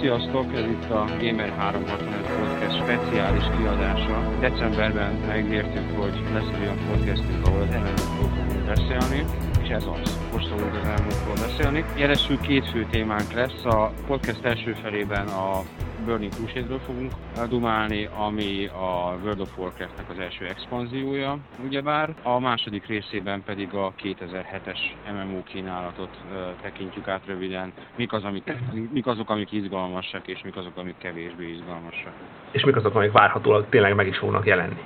Sziasztok! Ez itt a Gamer365 podcast speciális kiadása. Decemberben megértünk, hogy lesz egy olyan podcastünk, ahol az elmúltról fogunk beszélni, és ez az. Most fogunk az elmúltról beszélni. Jelesül két fő témánk lesz. A podcast első felében a Burning Crusade-ről fogunk dumálni, ami a World of Warcraft-nek az első expanziója, ugyebár. A második részében pedig a 2007-es MMO kínálatot tekintjük át röviden. Mik azok, amik izgalmasak, és mik azok, amik kevésbé izgalmasak. És mik azok, amik várhatólag tényleg meg is fognak jelenni.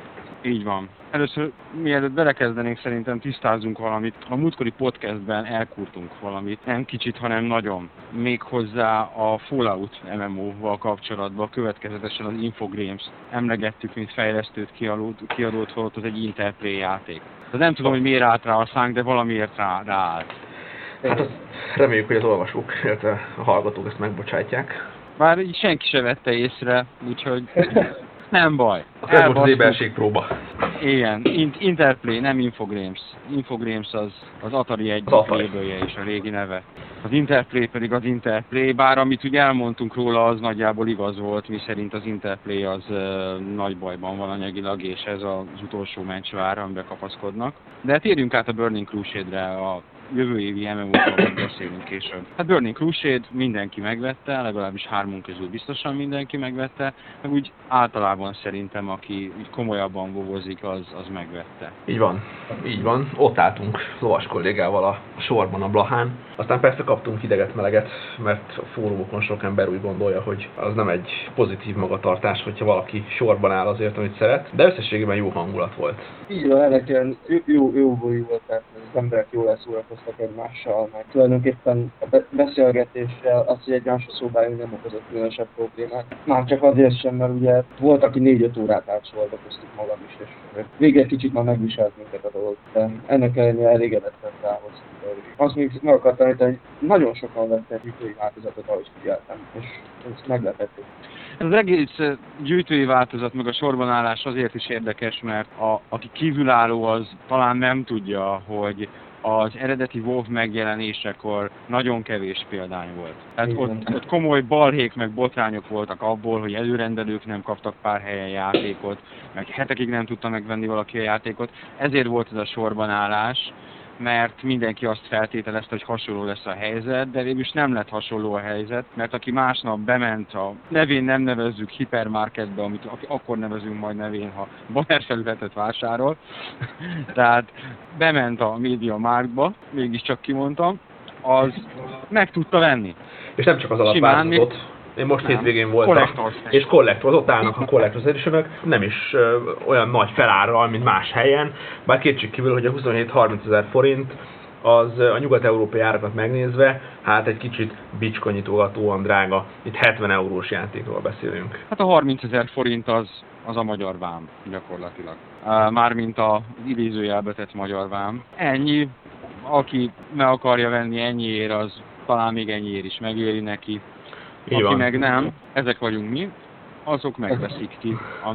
Így van. Először, mielőtt belekezdenénk, szerintem tisztázunk valamit. A múltkori podcastben elkurtunk valamit, nem kicsit, hanem nagyon. Méghozzá a Fallout MMO-val kapcsolatban következetesen az Infogrames-t emlegettük, mint fejlesztőt, kiadót, holott az egy Interplay játék. De nem tudom, hogy miért állt rá a szánk, de valamiért ráállt. Hát reméljük, hogy az olvasók, illetve a hallgatók ezt megbocsátják. Már így senki se vette észre, úgyhogy... Nem baj. Ez most az éberségpróba. Igen. Interplay, nem Infogrames. Infogrames az Atari egyik lébője is a régi neve. Az Interplay pedig az Interplay, bár amit úgy elmondtunk róla, az nagyjából igaz volt, miszerint az Interplay az nagy bajban van anyagilag, és ez az utolsó mencsvár, amiben kapaszkodnak. De térjünk át a Burning Crusade-re, a jövő évi MMO-król beszélünk később. Hát Burning Crusade mindenki megvette, legalábbis hármunk közül biztosan mindenki megvette, meg úgy általában szerintem, aki úgy komolyabban vovozik, az megvette. Így van, így van. Ott álltunk lovas kollégával a sorban a Blahán. Aztán persze kaptunk hideget-meleget, mert a fórumokon sok ember úgy gondolja, hogy az nem egy pozitív magatartás, hogyha valaki sorban áll azért, amit szeret, de összességében jó hangulat volt. Így van, ennek ilyen jó volt, tehát az emberek jól elszórakoztak egymással, mert tulajdonképpen a beszélgetésre azt, hogy egymásra szóbáljunk, nem okozott különösebb problémát. Már csak azért sem, mert ugye volt, aki 4-5 órát átsoldakoztuk magam is, és végre kicsit már megviselt minket a dolog, de ennek ellenére elégedetlen távoztunk. Azt még meg akartam tanítani, hogy nagyon sokan vettek gyűjtői változatot, ahogy figyeltem, és ezt meglepettük. Ez az egész gyűjtői változat, meg a sorbanállás azért is érdekes, mert aki kívülálló, az talán nem tudja, hogy az eredeti WoW megjelenésekor nagyon kevés példány volt. Hát ott komoly balhék meg botrányok voltak abból, hogy előrendelők nem kaptak pár helyen játékot, meg hetekig nem tudta megvenni valaki a játékot. Ezért volt ez a sorbanállás, mert mindenki azt feltételezte, hogy hasonló lesz a helyzet, de végülis nem lett hasonló a helyzet, mert aki másnap bement a nevén nem nevezzük hipermarketbe, amit akkor nevezünk majd nevén, ha bannerfelületet vásárol, tehát bement a MediaMarktba, mégiscsak kimondtam, az meg tudta venni. És nem csak az alapváltozatot. Én most hétvégén voltam, és Collectors, ott állnak a Collectors Edition-ök, nem is olyan nagy felárral, mint más helyen, bár kétségkívül, hogy a 27-30 ezer forint az a nyugat-európai árakat megnézve, hát egy kicsit bicskanyitogatóan drága, itt 70 eurós játékról beszélünk. Hát a 30 ezer forint az a magyar vám gyakorlatilag, mármint az idézőjelbe tett magyar vám. Ennyi, aki meg akarja venni ennyiért, az talán még ennyiért is megéri neki. Aki meg nem, ezek vagyunk mi, azok megveszik ki a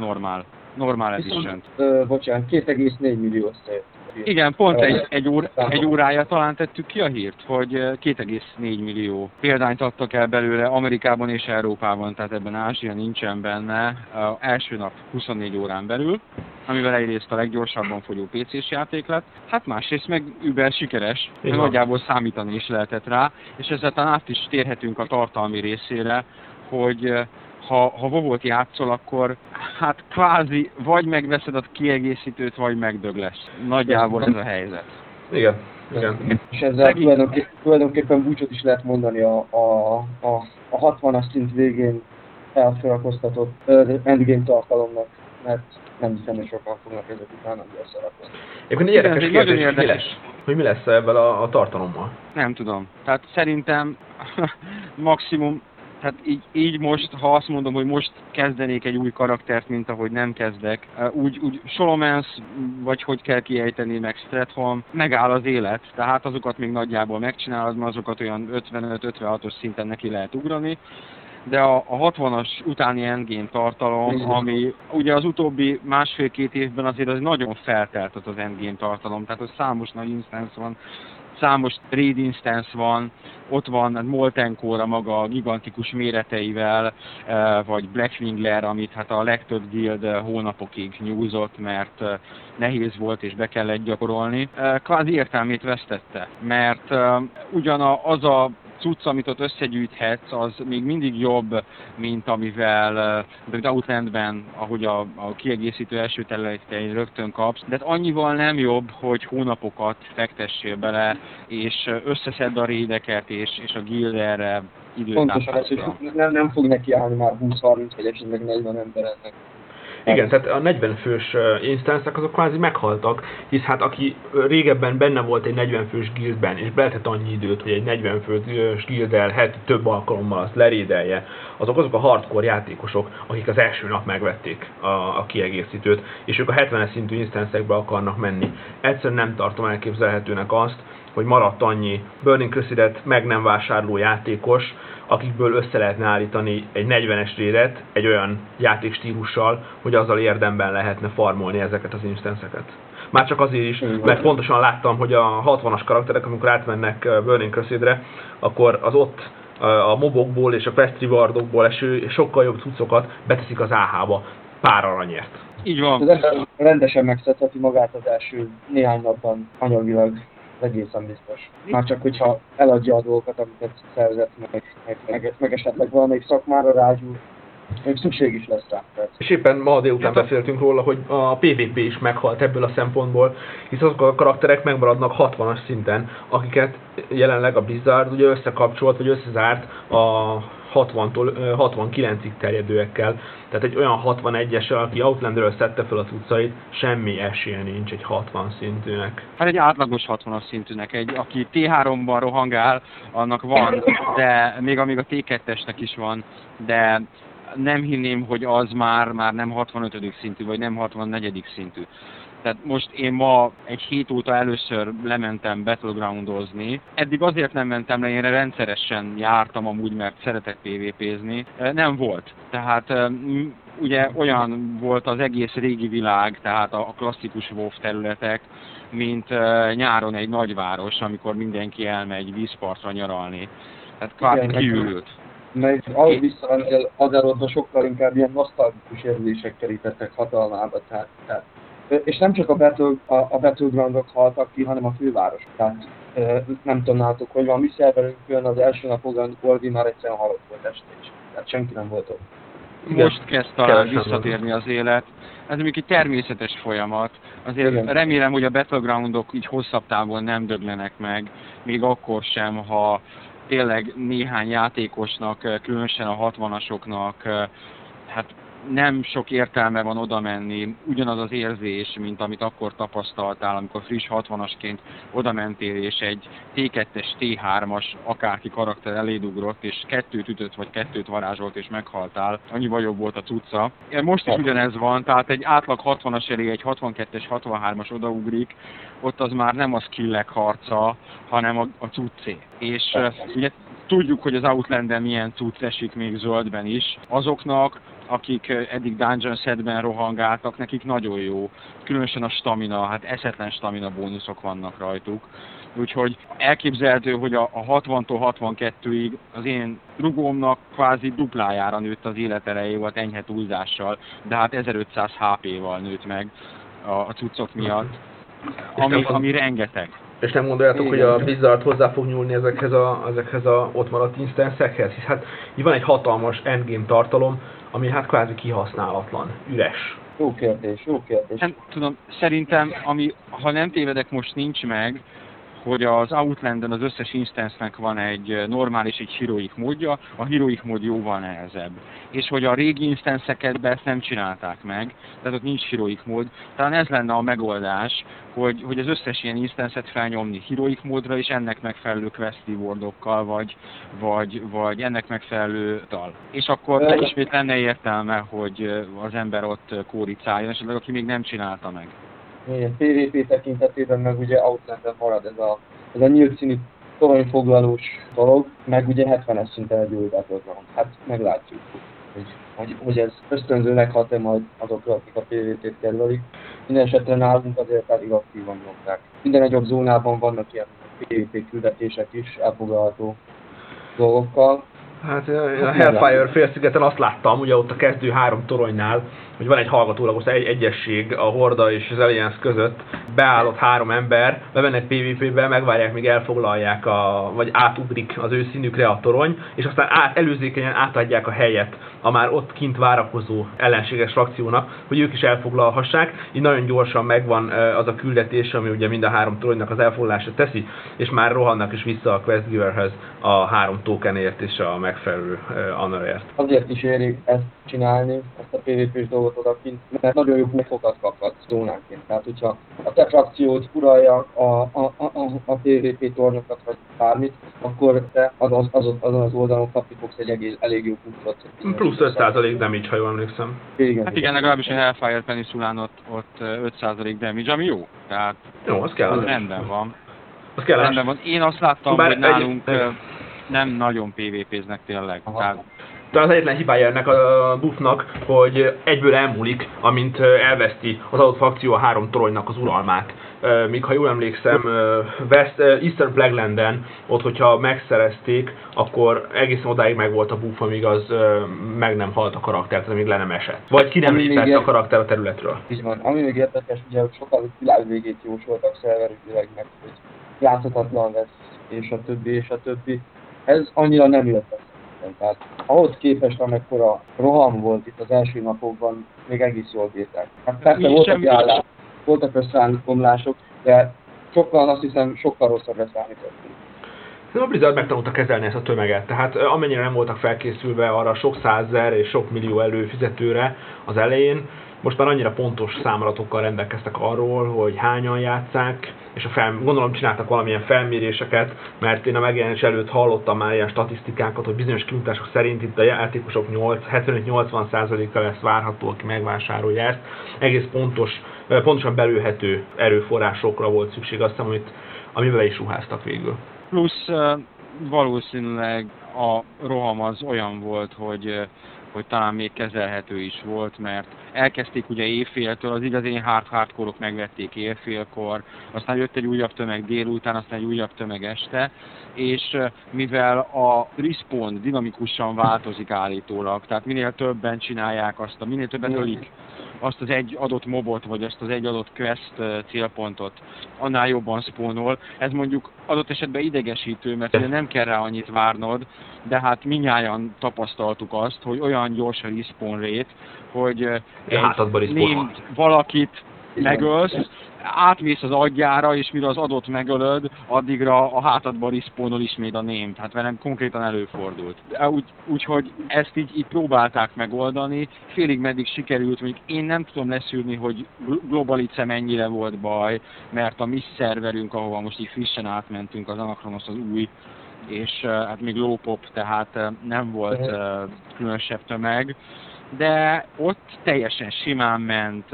normál edition-t. Bocsánat, 2,4 millió szél. Igen, pont egy órája talán tettük ki a hírt, hogy 2,4 millió példányt adtak el belőle Amerikában és Európában, tehát ebben Ázsia nincsen benne első nap 24 órán belül, amivel egyrészt a leggyorsabban fogyó PC-s játék lett, hát másrészt meg über sikeres, nagyjából számítani is lehetett rá, és ezzel talán át is térhetünk a tartalmi részére, hogy ha WoW-ot játszol, akkor hát kvázi vagy megveszed a kiegészítőt, vagy megdög lesz. Nagyjából ez a helyzet. Igen. Igen. És ezzel tulajdonképpen búcsot is lehet mondani a 60-as szint végén elfelkoztatott endgame tartalomnak, mert nem hiszem, hogy sokan fognak ezek után annyira szarakon. Éppen egy érdekes kérdés, hogy mi lesz ebben a tartalommal? Nem tudom. Tehát szerintem maximum... Tehát így most, ha azt mondom, hogy most kezdenék egy új karaktert, mint ahogy nem kezdek, úgy Scholomance, vagy hogy kell kiejteni, meg Stratholm, megáll az élet. Tehát azokat még nagyjából megcsinálod, mert azokat olyan 55-56-os szinten neki lehet ugrani. De a 60-as utáni endgame tartalom, ami ugye az utóbbi másfél-két évben azért az nagyon feltelt az endgame tartalom, tehát az számos nagy instance van, számos raid instance van, ott van Moltenkor a maga gigantikus méreteivel, vagy Blackwing Lair, amit hát a legtöbb guild hónapokig nyúzott, mert nehéz volt és be kellett gyakorolni. Kvázi értelmét vesztette, mert ugyanaz a cucc, amit ott összegyűjthetsz, az még mindig jobb, mint amivel Outlandben, ahogy a kiegészítő első területein rögtön kapsz. De annyival nem jobb, hogy hónapokat fektessél bele, és összeszedd a raideket, és a guild erre időt. Pontosan ez, hogy nem fog neki állni már 20-30 vagy esetleg 40 ember ennek. Igen, tehát a 40 fős instance-ek azok kvázi meghaltak, hisz hát aki régebben benne volt egy 40 fős guildben, és beletett annyi időt, hogy egy 40 fős guilddel több alkalommal azt lerédelje, azok a hardcore játékosok, akik az első nap megvették a kiegészítőt, és ők a 70-es szintű instance-ekbe akarnak menni. Egyszerűen nem tartom elképzelhetőnek azt, hogy maradt annyi Burning Crusade-et meg nem vásárló játékos, akikből össze lehetne állítani egy 40-es raidet egy olyan játékstílussal, hogy azzal érdemben lehetne farmolni ezeket az instanceket. Már csak azért is, mert pontosan láttam, hogy a 60-as karakterek, amikor átmennek Burning Crusade-re, akkor az ott a mobokból és a quest rewardokból eső sokkal jobb cuccokat beteszik az AH-ba pár aranyért. Így van. Az ember rendesen megszedheti magát az első néhány napban anyagilag. Egészen biztos. Már csak, hogyha eladja a dolgokat, amiket szerzett, meg esetleg valamelyik szakmára rágyúl, még szükség is lesz rá. Persze. És éppen ma délután beszéltünk róla, hogy a PvP is meghalt ebből a szempontból, hisz azok a karakterek megmaradnak 60-as szinten, akiket jelenleg a Blizzard ugye összekapcsolt, vagy összezárt a 60-tól 69-ig terjedőekkel. Tehát egy olyan 61-esel, aki Outlandről szedte fel a cuccait, semmi esélye nincs egy 60 szintűnek. Hát egy átlagos 60-as szintűnek, aki T3-ban rohangál, annak van, de még amíg a T2-esnek is van, de nem hinném, hogy az már nem 65. szintű, vagy nem 64. szintű. Tehát most én ma egy hét óta először lementem battlegroundozni. Eddig azért nem mentem le, én rendszeresen jártam amúgy, mert szeretek PvP-zni. Nem volt. Tehát ugye olyan volt az egész régi világ, tehát a klasszikus WoW területek, mint nyáron egy nagyváros, amikor mindenki elmegy vízpartra nyaralni. Tehát kvázi kiürült. Mert ahogy visszamentél Azerotba, sokkal inkább ilyen nosztalgikus érzések kerítettek hatalmába. Tehát. És nem csak a battlegroundok haltak ki, hanem a főváros. Tehát nem tudnátok, hogy van mi szerverünkön az első napokon Olvi már egyszerűen halott volt este is. Tehát senki nem volt ott. Most kezd talán visszatérni az élet. Ez még egy természetes folyamat. Azért igen. Remélem, hogy a battlegroundok így hosszabb távon nem döglenek meg. Még akkor sem, ha tényleg néhány játékosnak, különösen a 60-asoknak, hát nem sok értelme van oda menni, ugyanaz az érzés, mint amit akkor tapasztaltál, amikor friss 60-asként oda mentél, és egy T2-es, T3-as akárki karakter elédugrott, és kettőt ütött, vagy kettőt varázsolt, és meghaltál. Annyival jobb volt a cucca. Most is ugyanez van, tehát egy átlag 60-as elé egy 62-es, 63-as odaugrik, ott az már nem a skillek harca, hanem a cuccé. És ugye tudjuk, hogy az Outland-en milyen cucc esik még zöldben is. Azoknak, akik eddig Dungeon Setben rohangáltak, nekik nagyon jó. Különösen a stamina, hát eszetlen stamina bónuszok vannak rajtuk. Úgyhogy elképzelhető, hogy a 60-tól 62-ig az én rugómnak kvázi duplájára nőtt az életerejével, enyhe túlzással, de hát 1500 HP-val nőtt meg a cuccok miatt, ami rengeteg. És nem gondoljátok, igen, hogy a Blizzard hozzá fog nyúlni ezekhez a ott maradt instance-ekhez? Hisz hát így van egy hatalmas endgame tartalom, ami hát kvázi kihasználatlan, üres. Jó kérdés. Nem tudom, szerintem, ami, ha nem tévedek, most nincs meg, hogy az Outland-en az összes instance-nek van egy normális, egy heroic módja, a heroic mód jóval nehezebb. És hogy a régi instance-ekben ezt nem csinálták meg, tehát ott nincs heroic mód. Talán ez lenne a megoldás, hogy az összes ilyen instance-et felnyomni heroic módra, és ennek megfelelő quest rewardokkal, vagy ennek megfelelő tal. És akkor ismét lenne értelme, hogy az ember ott kóricáljon, esetleg aki még nem csinálta meg. Igen, PvP tekintetében meg ugye Outland-ben marad ez a nyílt színű toronyfoglalós dolog, meg ugye 70-es szinten egy új battleground. Hát meglátjuk, hogy ez ösztönzőnek hat-e majd azokra, akik a PvP-t kedvelik. Minden esetre nálunk azért elég aktívan nyomták. Minden nagyobb zónában vannak ilyen PvP küldetések is elfoglalható dolgokkal. Hát a Hellfire félszigeten azt láttam, ugye ott a kezdő három toronynál, hogy van egy hallgatólagos egyesség a Horda és az Alliance között, beállott három ember, bemennek PvP-be, megvárják, míg elfoglalják, vagy átugrik az ő színükre a torony, és aztán előzékenyen átadják a helyet a már ott kint várakozó ellenséges frakciónak, hogy ők is elfoglalhassák, így nagyon gyorsan megvan az a küldetés, ami ugye mind a három toronynak az elfoglalása teszi, és már rohannak is vissza a questgiverhez a három tokenért és a megfelelő honorért. Azért is érik ezt csinálni, ezt a PvP-s dolgot odakint, mert nagyon jó húfokat kaphatsz zónánként. Tehát, hogyha a te frakciót uralja a PvP tornyokat, vagy bármit, akkor te azon az oldalon kapni fogsz egy elég jó húfot. Plusz 5% damage, ha jól emlékszem. Igen, hát igen, legalábbis a Hellfire Peninsulán ott 5% damage, ami jó. Tehát jó, az kell. Az rendben van. Az kell. Rendben van. Én azt láttam, bár hogy nálunk nem nagyon PvP-znek tényleg. Tehát az egyetlen hibája ennek a buffnak, hogy egyből elmúlik, amint elveszti az adott frakció a három toronynak az uralmát. Míg ha jól emlékszem, Eastern Blacklanden, ott hogyha megszerezték, akkor egészen odáig meg volt a buff, amíg az meg nem halt a karakter, tehát amíg le nem esett. Vagy ki nem lépett a karakter a területről. Így van. Ami még érdekes, ugye sokan világvégét jósoltak szerverügyileg meg, hogy játszhatatlan lesz, és a többi, és a többi. Ez annyira nem jött. Tehát ahhoz képest, amekkora roham volt itt az első napokban, még egész jól bírták. Hát persze voltak járlások, voltak összeállítkomlások, de sokkal, azt hiszem, sokkal rosszabbra számítottunk. A Blizzard megtanulta kezelni ezt a tömeget, tehát amennyire nem voltak felkészülve arra sok százezer és sok millió előfizetőre az elején, most már annyira pontos számadatokkal rendelkeztek arról, hogy hányan játsszák, és gondolom csináltak valamilyen felméréseket, mert én a megjelenés előtt hallottam már ilyen statisztikákat, hogy bizonyos kimutatások szerint itt a játékosok 75-80%-a lesz várható, aki megvásárolja ezt. Egész pontosan belőhető erőforrásokra volt szükség, azt hiszem, amiben is ruháztak végül. Plusz valószínűleg a roham az olyan volt, hogy talán még kezelhető is volt, mert elkezdték ugye éjféltől, az igazi hardcore-ok megvették éjfélkor, aztán jött egy újabb tömeg délután, aztán egy újabb tömeg este, és mivel a respawn dinamikusan változik állítólag, tehát minél többen csinálják azt, minél többen ölik azt az egy adott mobot, vagy azt az egy adott quest célpontot, annál jobban spawnol. Ez mondjuk adott esetben idegesítő, mert ugye nem kell rá annyit várnod, de hát mindnyájan tapasztaltuk azt, hogy olyan gyors a respawn rate, hogy valakit megölsz, átvész az agyára, és mire az adott megölöd, addigra a hátadban respawnol ismét a ném. Tehát velem konkrétan előfordult. Úgyhogy ezt így próbálták megoldani, félig meddig sikerült, mondjuk én nem tudom leszűrni, hogy Globalice mennyire volt baj, mert a mi szerverünk, ahova most így frissen átmentünk, az Anakronos az új, és hát még low-pop, tehát nem volt különösebb tömeg, de ott teljesen simán ment,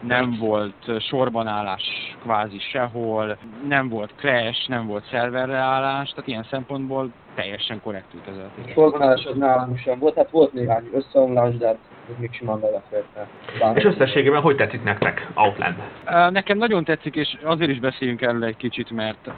nem volt sorbanállás kvázi sehol, nem volt crash, nem volt szerverreállás, tehát ilyen szempontból teljesen korrektül kezelték. Sorbanállás az nálunk sem volt, hát volt néhány összeomlás, de ez még simán beleférte. És összességében hogy tetszik nektek Outland? Nekem nagyon tetszik, és azért is beszéljünk erről egy kicsit, mert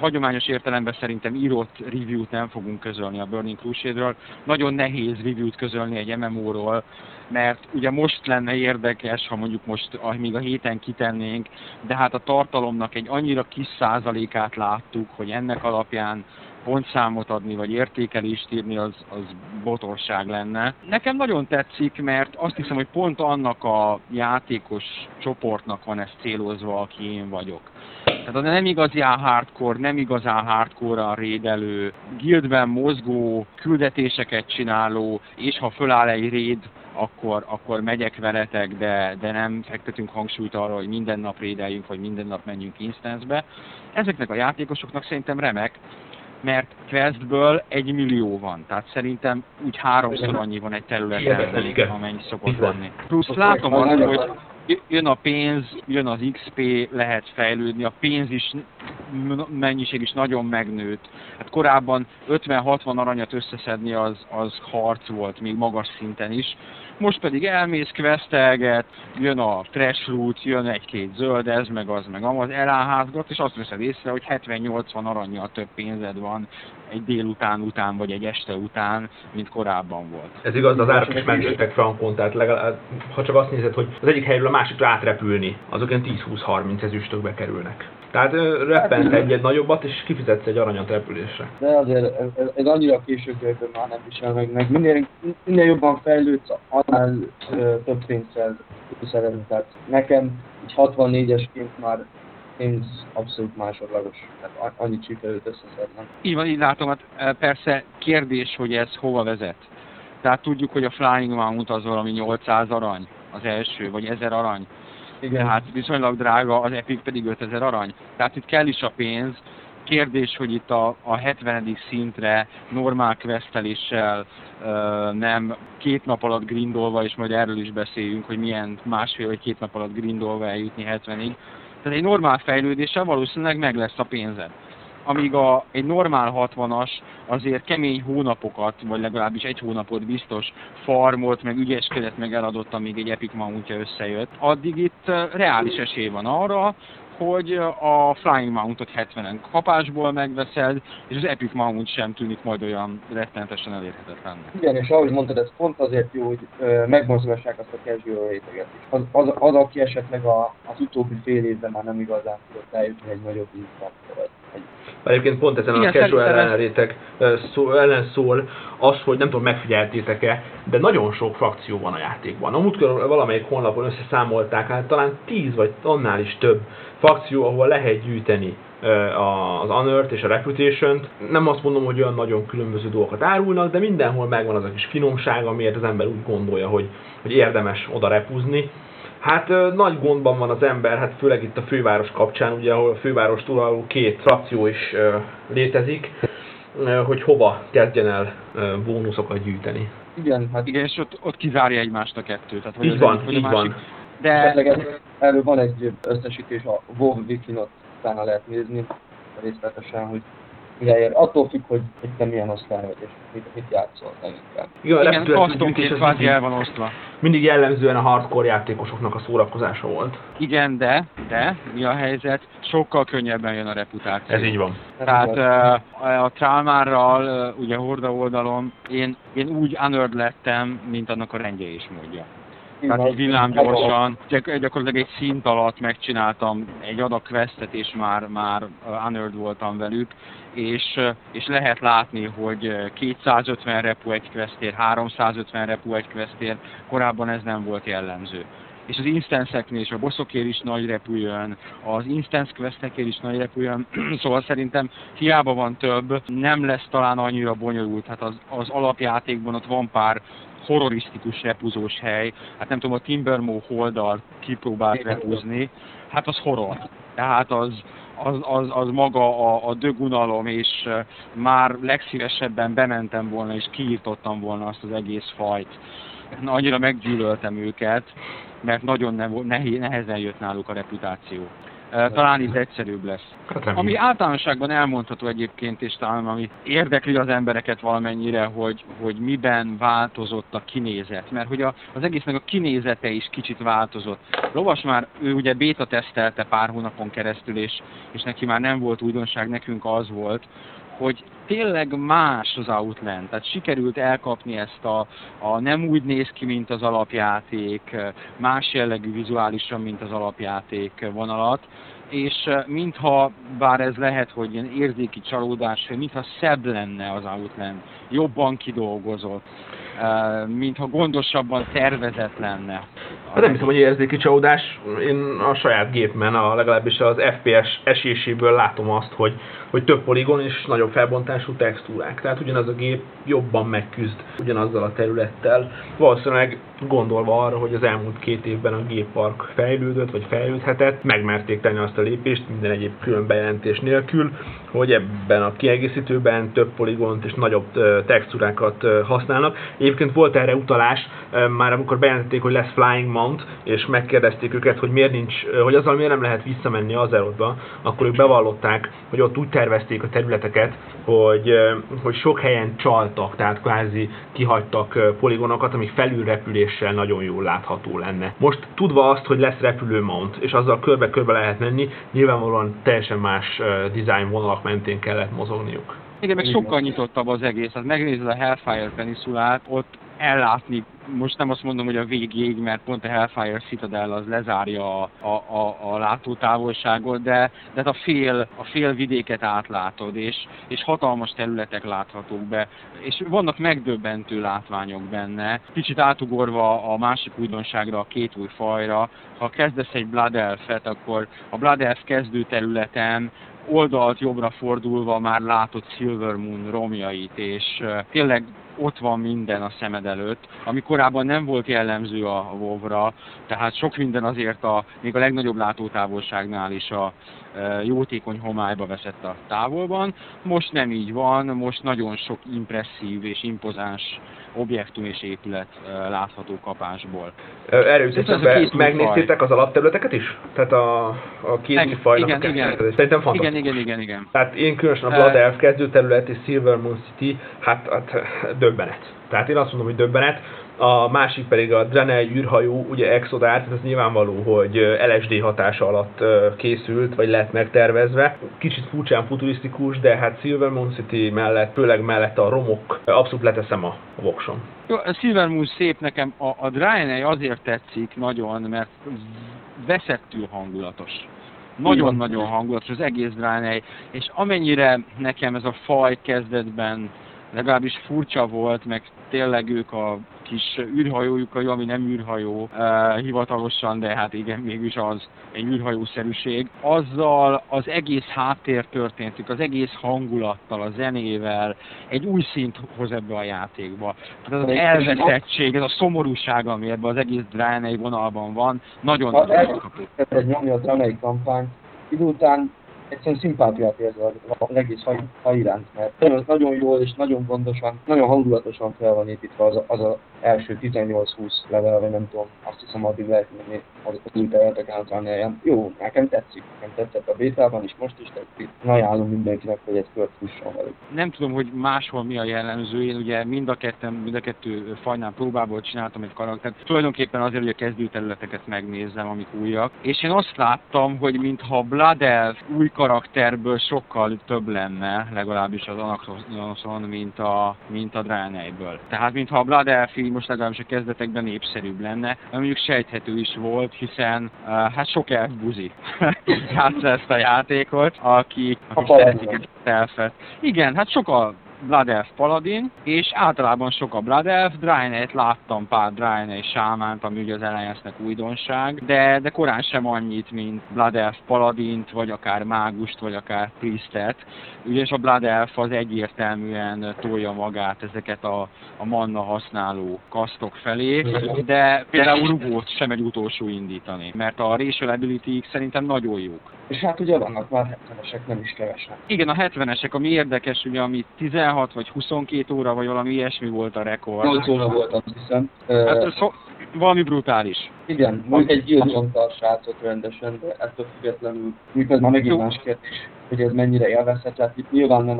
hagyományos értelemben szerintem írott review-t nem fogunk közölni a Burning Crusade-ről. Nagyon nehéz review-t közölni egy MMO-ról, mert ugye most lenne érdekes, ha mondjuk most még a héten kitennénk, de hát a tartalomnak egy annyira kis százalékát láttuk, hogy ennek alapján pontszámot adni, vagy értékelést írni, az botorság lenne. Nekem nagyon tetszik, mert azt hiszem, hogy pont annak a játékos csoportnak van ez célozva, aki én vagyok. Tehát nem igazán hardcore, nem igazán hardcore-ra rédelő, guildben mozgó, küldetéseket csináló, és ha föláll egy raid, akkor megyek veletek, de nem fektetünk hangsúlyt arra, hogy minden nap rédeljünk, vagy minden nap menjünk instance-be. Ezeknek a játékosoknak szerintem remek, mert questből 1 millió van, tehát szerintem úgy 3-szor annyi van egy területen, amennyi szokott lenni. Plusz látom azt, hogy jön a pénz, jön az XP, lehet fejlődni, a pénz is, mennyiség is nagyon megnőtt. Hát korábban 50-60 aranyat összeszedni az harc volt, még magas szinten is. Most pedig elmész, questelget, jön a trash route, jön egy-két zöld, ez meg az meg amaz, elállházgat, és azt veszed észre, hogy 70-80 arannyal több pénzed van egy délután után, vagy egy este után, mint korábban volt. Ez igaz, az árak is megnőttek frankon, tehát legalább, ha csak azt nézed, hogy az egyik helyről a másikra átrepülni, azok ilyen 10-20-30 ezüstökbe kerülnek. Tehát reppent egyet nagyobbat, és kifizetsz egy aranyat repülésre. De azért ez annyira későbbiekben már nem visel meg. Minél jobban fejlődsz, annál több pénzzel szerelni. Tehát nekem egy 64-esként már pénz abszolút másodlagos. Tehát annyit sikerült összeszednem. Így van, így látom, hát persze kérdés, hogy ez hova vezet. Tehát tudjuk, hogy a Flying Mount az valami 800 arany az első, vagy 1000 arany. Igen. Tehát viszonylag drága, az Epic pedig 5000 arany. Tehát itt kell is a pénz. Kérdés, hogy itt a 70. szintre normál questeléssel nem két nap alatt grindolva, és majd erről is beszéljünk, hogy milyen másfél vagy két nap alatt grindolva eljutni 70-ig. Tehát egy normál fejlődéssel valószínűleg meg lesz a pénzed. Amíg egy normál 60-as azért kemény hónapokat, vagy legalábbis egy hónapot biztos farmolt, meg ügyeskedett, meg eladott, amíg egy Epic Mountja összejött. Addig itt reális esély van arra, hogy a Flying Mountot 70-en kapásból megveszed, és az Epic Mount sem tűnik majd olyan rettenetesen elérhetetlennek. Igen, és ahogy mondtad, ez pont azért jó, hogy megmozgassák azt a casual réteget is. Az aki esetleg az utóbbi fél évben már nem igazán tudott eljutni egy nagyobb instantra. Egyébként pont ezen igen, a casual ellen szól az, hogy nem tudom, megfigyeltétek-e, de nagyon sok frakció van a játékban. A múltkor valamelyik honlapon összeszámolták, hát talán 10 vagy annál is több frakció, ahol lehet gyűjteni az Honor-t és a Reputation-t. Nem azt mondom, hogy olyan nagyon különböző dolgokat árulnak, de mindenhol megvan az a kis finomság, amiért az ember úgy gondolja, hogy érdemes oda repuzni. Hát nagy gondban van az ember, hát főleg itt a főváros kapcsán, ugye, ahol a főváros túlaló két frakció is létezik, hogy hova kezdjen el bónuszokat gyűjteni. Igen, hát igen, és ott kizárja egymást a kettőt. Tehát, így van, így van. De erről van egy összesítés, a WoW Wikinot utána lehet nézni részletesen, hogy mire ér. Attól függ, hogy itt milyen osztály vagy, és mit játszol leginkább. Igen, kasztonként kvázi el van osztva. Mindig jellemzően a hardcore játékosoknak a szórakozása volt. Igen, de mi a helyzet? Sokkal könnyebben jön a reputáció. Ez így van. Tehát a Trálmárral, ugye Horda oldalon, én úgy honored lettem, mint annak a rendje és módja. Tehát így villámgyorsan, gyakorlatilag egy szint alatt megcsináltam egy adag questet, és már honored voltam velük, és lehet látni, hogy 250 repu egy questért, 350 repu egy questért, korábban ez nem volt jellemző. És az instance-eknél és a bosszokért is nagy repüljön, az instance quest-ekért is nagy repüljön, szóval szerintem hiába van több, nem lesz talán annyira bonyolult, hát az alapjátékban ott van pár horrorisztikus repuzós hely, hát nem tudom, a Timbermoon holdal kipróbált repuzni, hát az horror, tehát az maga a dögunalom, és már legszívesebben bementem volna, és kiirtottam volna azt az egész fajt. Annyira meggyűlöltem őket, mert nagyon nehezen jött náluk a reputáció. Talán itt egyszerűbb lesz. Ami általánosságban elmondható egyébként, és talán ami érdekli az embereket valamennyire, hogy miben változott a kinézet. Mert hogy az egésznek a kinézete is kicsit változott. Lovas már, ő ugye béta tesztelte pár hónapon keresztül, és neki már nem volt újdonság, nekünk az volt, hogy tényleg más az Outland, tehát sikerült elkapni ezt a nem úgy néz ki, mint az alapjáték, más jellegű vizuálisan, mint az alapjáték vonalat, és mintha, bár ez lehet, hogy ilyen érzéki csalódás, mintha szebb lenne az Outland, jobban kidolgozott, mintha gondosabban tervezett lenne. Hát nem hiszem, hogy érzéki csalódás. Én a saját gépemen, legalábbis az FPS eséséből látom azt, hogy több poligon és nagyobb felbontású textúrák. Tehát ugyanaz a gép jobban megküzd ugyanazzal a területtel. Valószínűleg gondolva arra, hogy az elmúlt 2 évben a géppark fejlődött, vagy fejlődhetett, megmerték tenni azt a lépést minden egyéb külön bejelentés nélkül, hogy ebben a kiegészítőben több poligont és nagyobb textúrákat használnak. Egyébként volt erre utalás, már amikor bejelentették, hogy lesz Flying Mount, és megkérdezték őket, hogy miért nincs, hogy azzal miért nem lehet visszamenni Azerotba, akkor ők bevallották, hogy ott úgy tervezték a területeket, hogy sok helyen csaltak, tehát kvázi kihagytak poligonokat, ami felülrepüléssel nagyon jól látható lenne. Most tudva azt, hogy lesz repülő mount, és azzal körbe-körbe lehet menni, nyilvánvalóan teljesen más design vonalak mentén kellett mozogniuk. Igen, meg sokkal nyitottabb az egész. Hát megnézed a Hellfire peninsulát, ott ellátni, most nem azt mondom, hogy a végig, mert pont a Hellfire Citadel az lezárja a látótávolságot, de a fél vidéket átlátod, és hatalmas területek láthatók be, és vannak megdöbbentő látványok benne. Kicsit átugorva a másik újdonságra, a két új fajra, ha kezdesz egy Blood Elfet, akkor a Blood Elf kezdő területen oldalt jobbra fordulva már látod Silvermoon romjait, és tényleg ott van minden a szemed előtt, ami korábban nem volt jellemző a WoW-ra, tehát sok minden azért még a legnagyobb látótávolságnál is a jótékony homályba veszett a távolban. Most nem így van, most nagyon sok impresszív és impozáns objektum és épület látható kapásból. Erőszakban megnéztétek az alapterületeket is? Tehát a két műfajnak a kezdődés. Szerintem fantasztikus. Igen. Tehát én különösen a Blood Elf kezdőterület és Silvermoon City, hát döbbenet. Tehát én azt mondom, hogy döbbenet. A másik pedig a Draenei űrhajó, ugye Exodar, ez nyilvánvaló, hogy LSD hatása alatt készült, vagy lett megtervezve. Kicsit furcsán futurisztikus, de hát Silvermoon City mellett, főleg mellett a romok, abszolút leteszem a voksom. Jó, a Silvermoon szép nekem, a Draenei azért tetszik nagyon, mert veszettül hangulatos. Nagyon-nagyon hangulatos az egész Draenei, és amennyire nekem ez a faj kezdetben legalábbis furcsa volt, meg tényleg ők a kis űrhajójukkal, ami nem űrhajó hivatalosan, de hát igen, mégis az egy űrhajószerűség. Azzal az egész háttér történtük, az egész hangulattal, a zenével egy új szint hoz ebbe a játékba. Hát az elveszettség, ez a szomorúság, ami ebben az egész Draenei vonalban van, nagyon-nagyon megkapó. Ez nyomja a Draenei kampány, idő után egyszerűen szimpátiát érzel az egész haj iránt, mert nagyon jól és nagyon gondosan, nagyon hangulatosan fel van építve az első 18-20 level, vagy nem tudom, azt hiszem addig lehet menni az internetek által. Jó, nekem tetszett a bétában is, most is tetszik. Ajánlom mindenkinek, hogy egy kört fusson velük. Nem tudom, hogy máshol mi a jellemző, én ugye mind a kettő fajnál próbából csináltam egy karaktert. Tulajdonképpen azért, hogy a kezdőterületeket megnézzem, amik újak. És én azt láttam, hogy mintha Blood Elf új karakterből sokkal több lenne, legalábbis az Anakronoson, mint a Draeneiből. Tehát mintha a Blood Elf most legalábbis a kezdetekben népszerűbb lenne, ami mondjuk sejthető is volt, hiszen hát sok elf buzi játsza ezt a játékot, akik szeretik ezt az elfet. Igen, hát sok a Blood Elf Paladin, és általában sok a Blood Elf, Draenei-t láttam pár Draenei sámánt, ami ugye az Alliance-nek újdonság, de korán sem annyit, mint Blood Elf Paladint, vagy akár mágust, vagy akár priestet. Ugyanis a Blood Elf az egyértelműen tolja magát ezeket a manna használó kasztok felé, de például rugót sem egy utolsó indítani, mert a racial ability-ik szerintem nagyon jók. És hát ugye vannak már 70-esek, nem is kevesek. Igen, a 70-esek, ami érdekes, ugye ami 16 vagy 22 óra, vagy valami ilyesmi volt a rekord. 8 óra volt, azt hiszem. Hát, valami brutális. Igen, mondjuk egy gyilkontal srácot rendesen, de ettől függetlenül, mikor már megint más kérdés, hogy ez mennyire élvezhető. Hát itt nyilván nem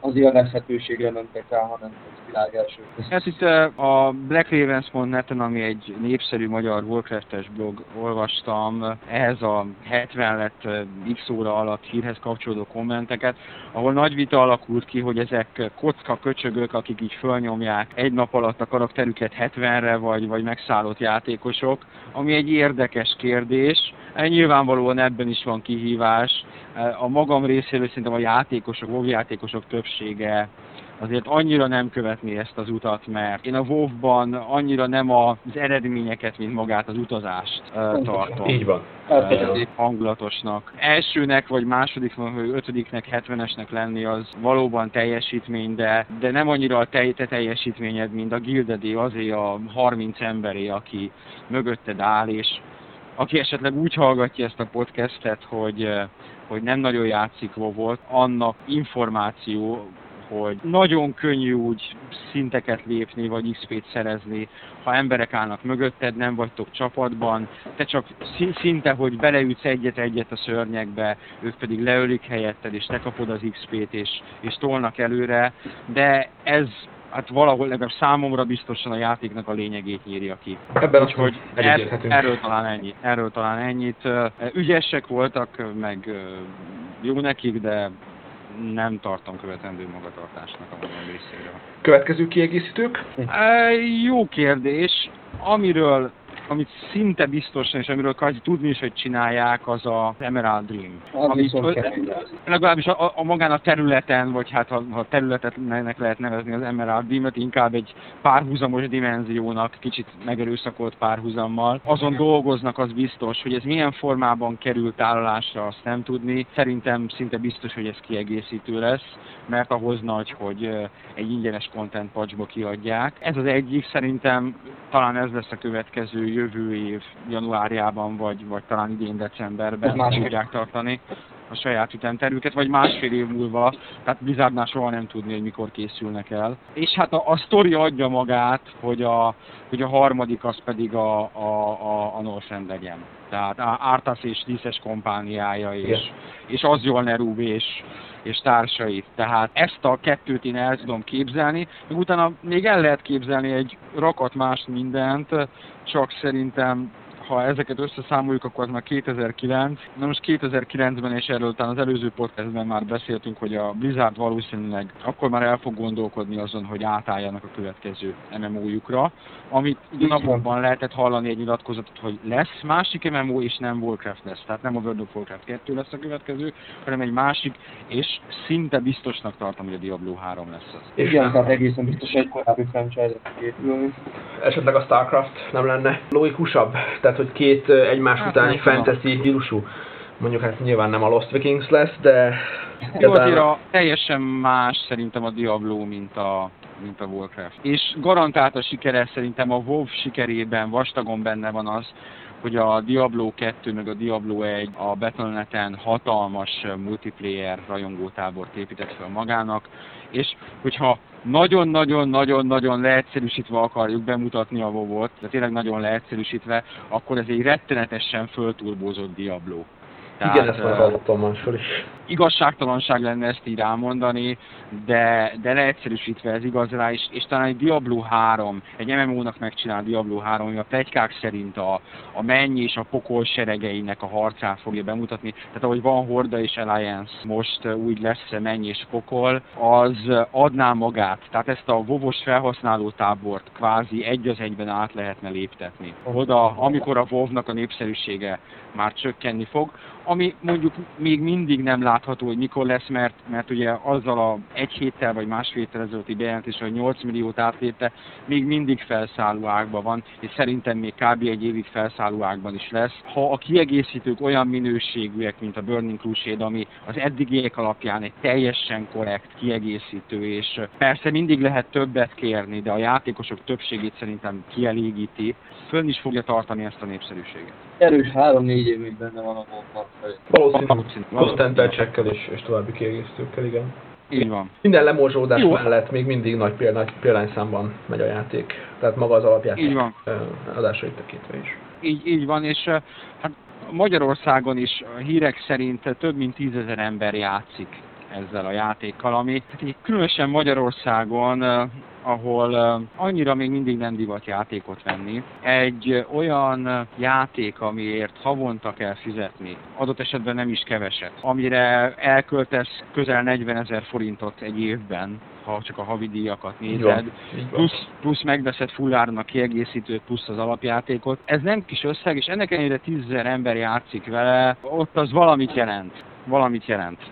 az élvezhetőségre mentek rá, hanem a világ első. Hát itt a Black Ravens Bond, ami egy népszerű magyar Warcraft-es blog, olvastam ehhez a 70 lett x óra alatt hírhez kapcsolódó kommenteket, ahol nagy vita alakult ki, hogy ezek kocka köcsögök, akik így fölnyomják egy nap alatt a karakterüket 70-re, vagy megszállott játékosok, ami egy érdekes kérdés. Nyilvánvalóan ebben is van kihívás. A magam részéről szerintem a játékosok, WoW-játékosok többsége azért annyira nem követné ezt az utat, mert én a WoW-ban annyira nem az eredményeket, mint magát az utazást tartom. Így van. Hangulatosnak. Elsőnek, vagy másodiknak, vagy ötödiknek, 70-esnek lenni az valóban teljesítmény, de nem annyira a te teljesítményed, mint a gildedé, azé a 30 emberé, aki mögötted áll, és aki esetleg úgy hallgatja ezt a podcastet, hogy nem nagyon játszik WoW-ot, annak információ hogy nagyon könnyű úgy szinteket lépni, vagy XP-t szerezni, ha emberek állnak mögötted, nem vagytok csapatban, te csak szinte, hogy beleütsz egyet-egyet a szörnyekbe, ők pedig leölik helyetted, és te kapod az XP-t, és tolnak előre, de ez hát valahol legalább számomra biztosan a játéknak a lényegét nyírja ki. Ebben úgyhogy erről talán ennyit. Ügyesek voltak, meg jó nekik, de nem tartom követendő magatartásnak a magam részéről. Következő kiegészítők? Jó kérdés. Amit szinte biztosan, és amiről kell tudni is, hogy csinálják, az a Emerald Dream. Legalábbis a magán a területen, vagy hát ha területetnek lehet nevezni az Emerald Dream-et, inkább egy párhuzamos dimenziónak, kicsit megerőszakolt párhuzammal. Azon dolgoznak, az biztos, hogy ez milyen formában került tárolásra, azt nem tudni. Szerintem szinte biztos, hogy ez kiegészítő lesz, mert ahhoz nagy, hogy egy ingyenes content patchba kiadják. Ez az egyik, szerintem talán ez lesz a következő jövő év januárjában, vagy talán idén decemberben tudják tartani a saját ütemtervüket, vagy másfél év múlva, tehát Blizzardnál soha nem tudni, hogy mikor készülnek el. És hát a sztori adja magát, hogy a harmadik az pedig a North End legyen. Tehát Arthas és Liszes kompániája, és Azjolnerub és társait. Tehát ezt a kettőt én el tudom képzelni, meg utána még el lehet képzelni egy rakat más mindent, csak szerintem, ha ezeket összeszámoljuk, akkor az már 2009. Na most 2009-ben, és erről talán az előző podcastben már beszéltünk, hogy a Blizzard valószínűleg akkor már el fog gondolkodni azon, hogy átálljanak a következő MMO-jukra, amit napokban lehetett hallani egy nyilatkozatot, hogy lesz másik MMO, és nem Warcraft lesz. Tehát nem a World of Warcraft 2 lesz a következő, hanem egy másik, és szinte biztosnak tartom, hogy a Diablo 3 lesz az. És igen, tehát egészen biztos egy korábbi franchise-et képülni. Esetleg a Starcraft nem lenne logikusabb? Tehát, hogy két egymás utáni fantasy stílusú. Mondjuk hát nyilván nem a Lost Vikings lesz, de... Jótéra teljesen más szerintem a Diablo, mint a Warcraft. És garantált a sikere, szerintem a WoW sikerében vastagon benne van az, hogy a Diablo 2 meg a Diablo 1 a Battle.net-en hatalmas multiplayer rajongótábort épített fel magának, és hogyha nagyon-nagyon-nagyon-nagyon leegyszerűsítve akarjuk bemutatni a WoW-ot, de tényleg nagyon leegyszerűsítve, akkor ez egy rettenetesen fölturbózott Diablo. Tehát, igen, ezt már hallottam máshol is. Igazságtalanság lenne ezt így rámondani, de leegyszerűsítve ez igaz rá is, és talán egy Diablo 3, egy MMO-nak megcsinál Diablo 3, ami a pletykák szerint a menny és a pokol seregeinek a harcát fogja bemutatni, tehát ahogy van Horda és Alliance, most úgy lesz menny és pokol, az adná magát, tehát ezt a WoW-os felhasználótábort kvázi egy az egyben át lehetne léptetni. Oda, amikor a WoW-nak a népszerűsége már csökkenni fog, ami mondjuk még mindig nem látható, hogy mikor lesz, mert ugye azzal egy héttel vagy másfél héttel ezelőtti bejelentés, hogy 8 milliót átlépte, még mindig felszálló ágban van, és szerintem még kb. Egy évig felszálló ágban is lesz. Ha a kiegészítők olyan minőségűek, mint a Burning Crusade, ami az eddigiek alapján egy teljesen korrekt kiegészítő, és persze mindig lehet többet kérni, de a játékosok többségét szerintem kielégíti, fönn is fogja tartani ezt a népszerűséget. Erős 3-4 évig benne van a WoW-ban. Valószínű. Aztán patch-ekkel és további kiegészítőkkel, igen. Így van. Minden lemorzsódás mellett még mindig nagy példányszámban megy a játék. Tehát maga az alapjáték adásait tekintve is. Így van, és hát Magyarországon is hírek szerint több mint 10 000 ember játszik ezzel a játékkal, ami hát különösen Magyarországon, ahol annyira még mindig nem divat játékot venni. Egy olyan játék, amiért havonta kell fizetni, adott esetben nem is keveset, amire elköltesz közel 40 000 forintot egy évben, ha csak a havidíjakat nézed, plusz megveszed fulláron a kiegészítőt, plusz az alapjátékot. Ez nem kis összeg, és ennek ennyire 10 000 ember játszik vele, ott az valamit jelent.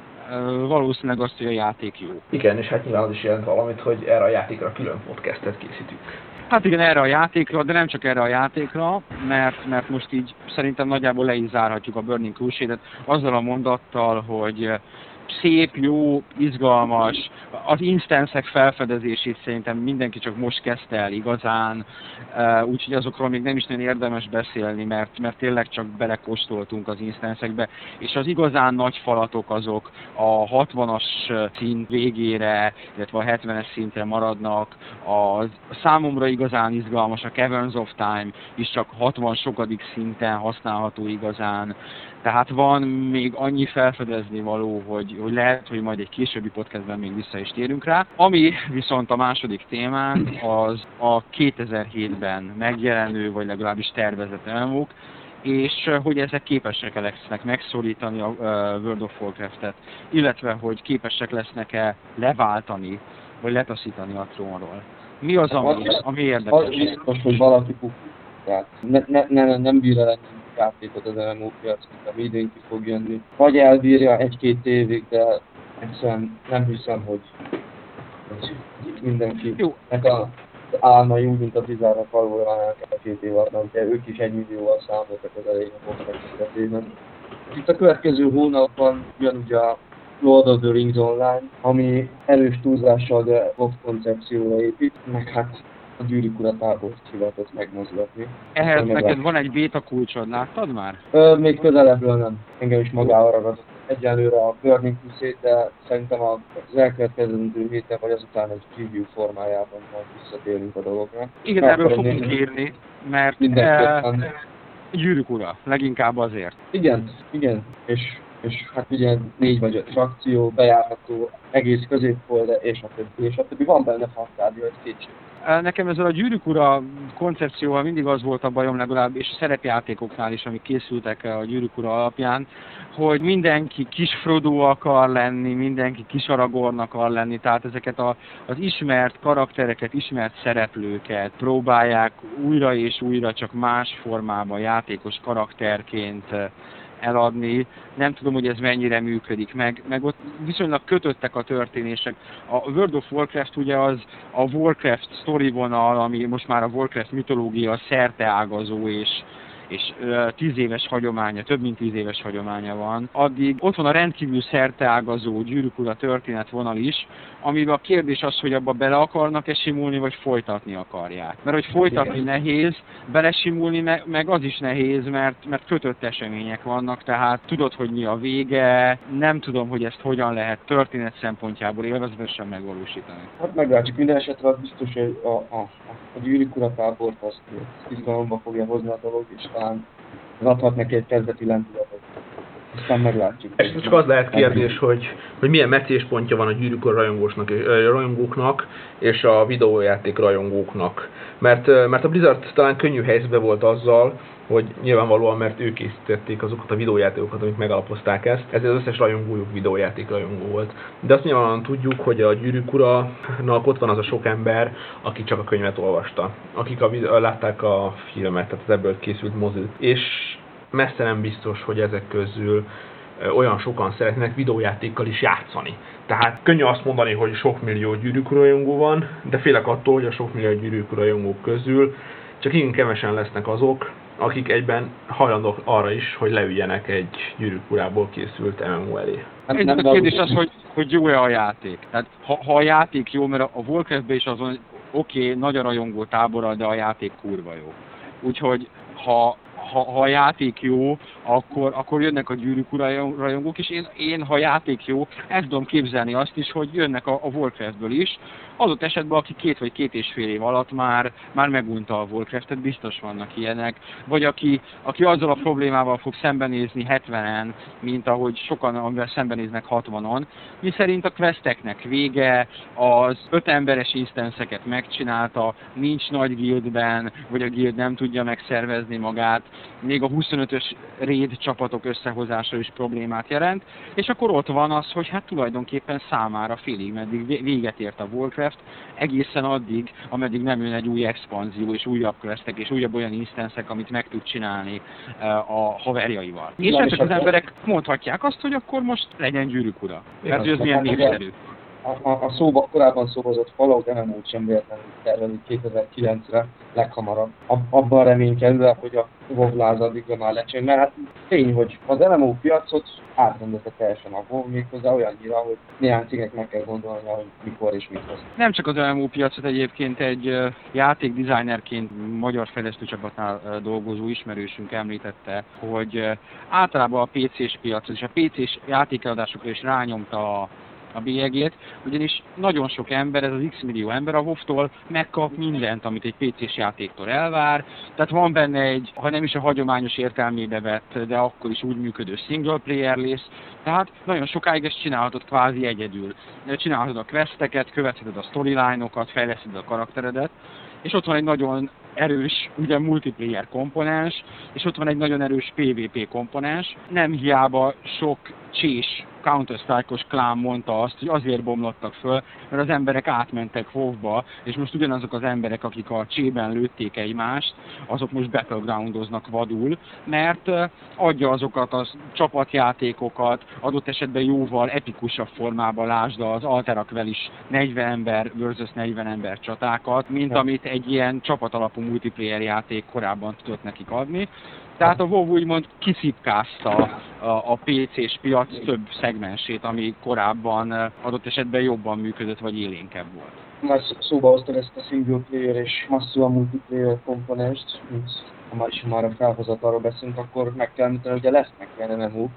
Valószínűleg azt, hogy a játék jó. Igen, és hát nyilván az is jelent valamit, hogy erre a játékra külön podcastet készítünk. Hát igen, erre a játékra, de nem csak erre a játékra, mert most így szerintem nagyjából le is zárhatjuk a Burning Crusade-et azzal a mondattal, hogy szép, jó, izgalmas. Az instanszek felfedezését szerintem mindenki csak most kezdte el igazán, úgyhogy azokról még nem is nagyon érdemes beszélni, mert tényleg csak belekóstoltunk az instanszekbe. És az igazán nagy falatok azok a 60-as szint végére, illetve a 70-es szintre maradnak. A számomra igazán izgalmas a Caverns of Time is csak 60 sokadik szinten használható igazán. Tehát van még annyi felfedezni való, hogy lehet, hogy majd egy későbbi podcastben még vissza is térünk rá. Ami viszont a második témánk, az a 2007-ben megjelenő, vagy legalábbis tervezett MMO-k, és hogy ezek képesek lesznek megszorítani a World of Warcraft-et, illetve hogy képesek lesznek-e leváltani, vagy letaszítani a trónról. Mi az, ami érdekes? Az biztos, hogy valaki pukkul. Nem bírja lenni játékot az MMO piac, mint ami idén ki fog jönni. Vagy elbírja egy-két évig, de nem hiszem, hogy mindenki. Jó. Álmai úgy, mint a Blizzardnak valójában elkelt 2 év alatt, de ők is 1 millióval számoltak az elején a podcast születében. Itt a következő hónapban jön ugye a Lord of the Rings Online, ami erős túlzással, de off koncepcióra épít, meg hát a Gyűrűk Ura tábort hivatott megmozgatni. Ehhez neked van egy béta kulcsod, láttad már? Még közelebbről nem. Engem is magával ragadott. Egyelőre a Burning Crusade, de szerintem az elkövetkezendő héten vagy azután egy preview formájában majd visszatérünk a dolgokra. Igen, erről fogunk írni, mert Gyűrűk Ura, leginkább azért. Igen, és hát ugye 4 vagy 5 frakció, bejárható, egész középfold, és a többi van benne fantádia, egy kétség. Nekem ezzel a Gyűrűk Ura koncepcióval mindig az volt a bajom legalább, és a szerepjátékoknál is, amik készültek a Gyűrűk Ura alapján, hogy mindenki kis Frodo akar lenni, mindenki kis Aragorn akar lenni, tehát ezeket az ismert karaktereket, ismert szereplőket próbálják újra és újra csak más formában játékos karakterként eladni. Nem tudom, hogy ez mennyire működik, meg ott viszonylag kötöttek a történések. A World of Warcraft ugye az a Warcraft sztorivonal, ami most már a Warcraft mitológia szerteágazó és 10 éves hagyománya, több mint 10 éves hagyománya van. Addig ott van a rendkívül szerteágazó Gyűrűk Ura történetvonal is, amiben a kérdés az, hogy abba bele akarnak-e simulni, vagy folytatni akarják. Mert hogy folytatni nehéz, belesimulni meg az is nehéz, mert kötött események vannak, tehát tudod, hogy mi a vége, nem tudom, hogy ezt hogyan lehet történet szempontjából élvezetesen megvalósítani. Hát meglátjuk, minden esetre az biztos, hogy a Gyűrűk Ura tábort azt izgalomba fogja hozni a dolog, és talán adhat neki egy kezdeti lendületet. Aztán meglátjuk. És csak az lehet kérdés, hogy milyen meccéspontja van a Gyűrűk Ura rajongóknak és a videójáték rajongóknak. Mert a Blizzard talán könnyű helyzetben volt azzal, hogy nyilvánvalóan, mert ők készítették azokat a videójátékokat, amik megalapozták ezt, ezért az összes rajongójuk videójáték rajongó volt. De azt nyilvánvalóan tudjuk, hogy a Gyűrűk Uranak ott van az a sok ember, aki csak a könyvet olvasta, akik látták a filmet, tehát az ebből készült mozit. És messze nem biztos, hogy ezek közül olyan sokan szeretnek videójátékkal is játszani. Tehát könnyű azt mondani, hogy sok millió Gyűrűk Ura rajongó van, de félek attól, hogy a sok millió Gyűrűk Ura rajongók közül csak igen kevesen lesznek azok, akik egyben hajlandók arra is, hogy leüljenek egy Gyűrűk Urából készült MMO elé. Hát nem a kérdés az, hogy jó-e a játék. Tehát ha a játék jó, mert a Warcraftben is azon oké, nagy a rajongó tábora, de a játék kurva jó. Úgyhogy ha a játék jó, akkor jönnek a Gyűrűk Ura rajongók, és én ha játék jó, el tudom képzelni azt is, hogy jönnek a Warcraftből is. Azot esetben, aki 2 vagy 2,5 év alatt már megunta a Warcraftet, biztos vannak ilyenek. Vagy aki azzal a problémával fog szembenézni 70-en, mint ahogy sokan, amivel szembenéznek 60-on, miszerint a questeknek vége, az 5 emberes instanszeket megcsinálta, nincs nagy guildben, vagy a guild nem tudja megszervezni magát, még a 25-ös raid csapatok összehozása is problémát jelent, és akkor ott van az, hogy hát tulajdonképpen számára félig meddig véget ért a Warcraft, egészen addig, ameddig nem jön egy új expanzió, és újabb questek, és újabb olyan instanszek, amit meg tud csinálni a haverjaival. És ezek az emberek mondhatják azt, hogy akkor most legyen Gyűrűk Ura. Mert ő az milyen népszerű. a szóba, korábban szóhozott Fallout MMO-t sem véletlenül tervelik 2009-re leghamarabb. Abban reménykedve, hogy a WoW láz addigra már lecsön, mert hát tény, hogy az MMO piacot átrendezte teljesen a WoW, méghozzá olyannyira, hogy néhány cégnek meg kell gondolni, hogy mikor és mit hoz. Nem csak az MMO piacot, egyébként egy játékdesignerként magyar fejlesztő csapatnál dolgozó ismerősünk említette, hogy általában a PC-s piacot és a PC-s játékeladásokra is rányomta a bélyegét, ugyanis nagyon sok ember, ez az X millió ember a WoW-tól megkap mindent, amit egy PC-s játéktól elvár, tehát van benne egy, ha nem is a hagyományos értelmébe vett, de akkor is úgy működő single player list, tehát nagyon sokáig ezt csinálhatod kvázi egyedül. Csinálhatod a questeket, követheted a storyline-okat, fejleszted a karakteredet, és ott van egy nagyon erős, ugye multiplayer komponens, és ott van egy nagyon erős PvP komponens. Nem hiába sok csés Counter-Strike-os klán mondta azt, hogy azért bomlottak föl, mert az emberek átmentek WoW-ba, és most ugyanazok az emberek, akik a csében lőtték egymást, azok most battlegroundoznak vadul, mert adja azokat a csapatjátékokat, adott esetben jóval epikusabb formában, lásd az Alterakvel is 40 ember versus 40 ember csatákat, mint amit egy ilyen csapatalapú multiplayer játék korábban tudott nekik adni. Tehát a WoW úgymond kiszipkázta a PC-s piac több szegmensét, ami korábban adott esetben jobban működött, vagy élénkebb volt. Már szóba hoztad ezt a single player és masszú a multiplayer komponenst, ha már is már a felhozatalról beszélünk, akkor meg kell említeni, hogy lesznek ilyen MMO-k,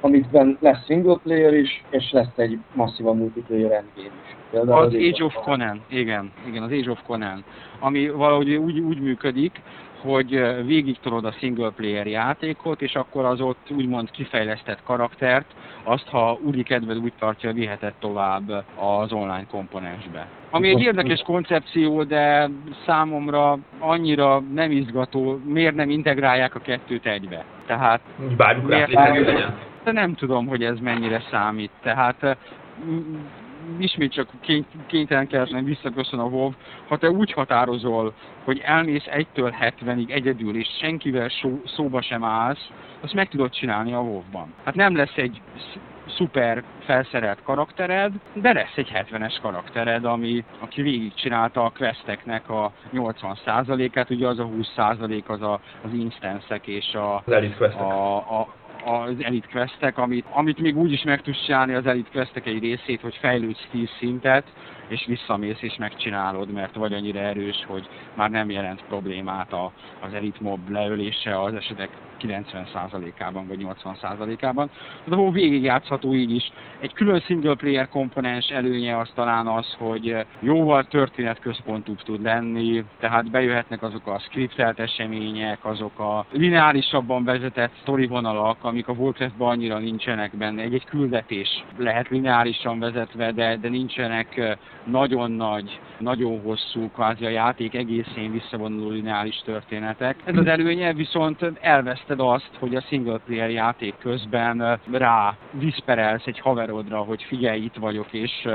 amikben lesz single player is, és lesz egy masszívan multiplayer endgame is. Például az Age of Conan, igen, az Age of Conan, ami valahogy úgy működik, hogy végig tolod a single player játékot, és akkor az ott úgymond kifejlesztett karaktert, azt, ha úgy kedved úgy tartja, viheted tovább az online komponensbe. Ami egy érdekes koncepció, de számomra annyira nem izgató, miért nem integrálják a kettőt egybe. Tehát bármikor legyen. De nem tudom, hogy ez mennyire számít. Tehát ismét csak kénytelen kellene visszaköszön a WoW, ha te úgy határozol, hogy elmész 1-től 70-ig egyedül, és senkivel szóba sem állsz, azt meg tudod csinálni a WoW-ban. Hát nem lesz egy szuper felszerelt karaktered, de lesz egy 70-es karaktered, aki végigcsinálta a questeknek a 80%-át, ugye az a 20% az instance-ek és az elite questek, amit még úgy is meg tudsz csinálni az elite questek egy részét, hogy fejlődsz 10 szintet, és visszamész és megcsinálod, mert vagy annyira erős, hogy már nem jelent problémát az elite mob leölése az esetek 90%-ában vagy 80%-ában. De ahol végigjátszható így is. Egy külön single player komponens előnye az talán az, hogy jóval történetközpontúbb tud lenni, tehát bejöhetnek azok a scriptelt események, azok a lineárisabban vezetett sztorivonalak, amik a Warcraftban annyira nincsenek benne. Egy küldetés lehet lineárisan vezetve, de nincsenek nagyon nagy, nagyon hosszú, kvázi a játék egészén visszavonuló lineáris történetek. Ez az előnye, viszont elveszted azt, hogy a single player játék közben rá viszperelsz egy haverodra, hogy figyelj, itt vagyok, és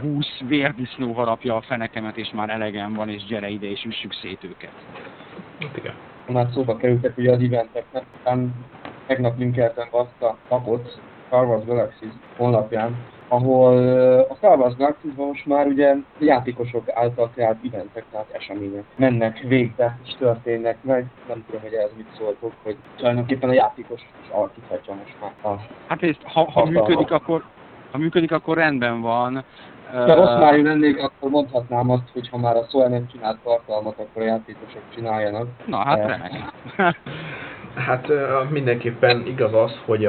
20 vérdisznó harapja a fenekemet, és már elegem van, és gyere ide, és üssük szét őket. Igen. Már szóba kerültek ugye az eventeknek, tegnap linkeltem azt a napot, Star Wars Galaxies honlapján, ahol a Star Wars Galaxiesban most már ugye játékosok által kreált eventek, tehát események mennek végbe és történnek meg. Nem tudom, hogy ez mit szóltok, hogy tulajdonképpen a játékos is alakíthatja most már a... Hát ezt, ha működik, akkor rendben van. Ha rossz már lennék, akkor mondhatnám azt, hogy ha már a Soul nem csinált tartalmat, akkor a játékosok csináljanak. Na, hát remek. Hát mindenképpen igaz az, hogy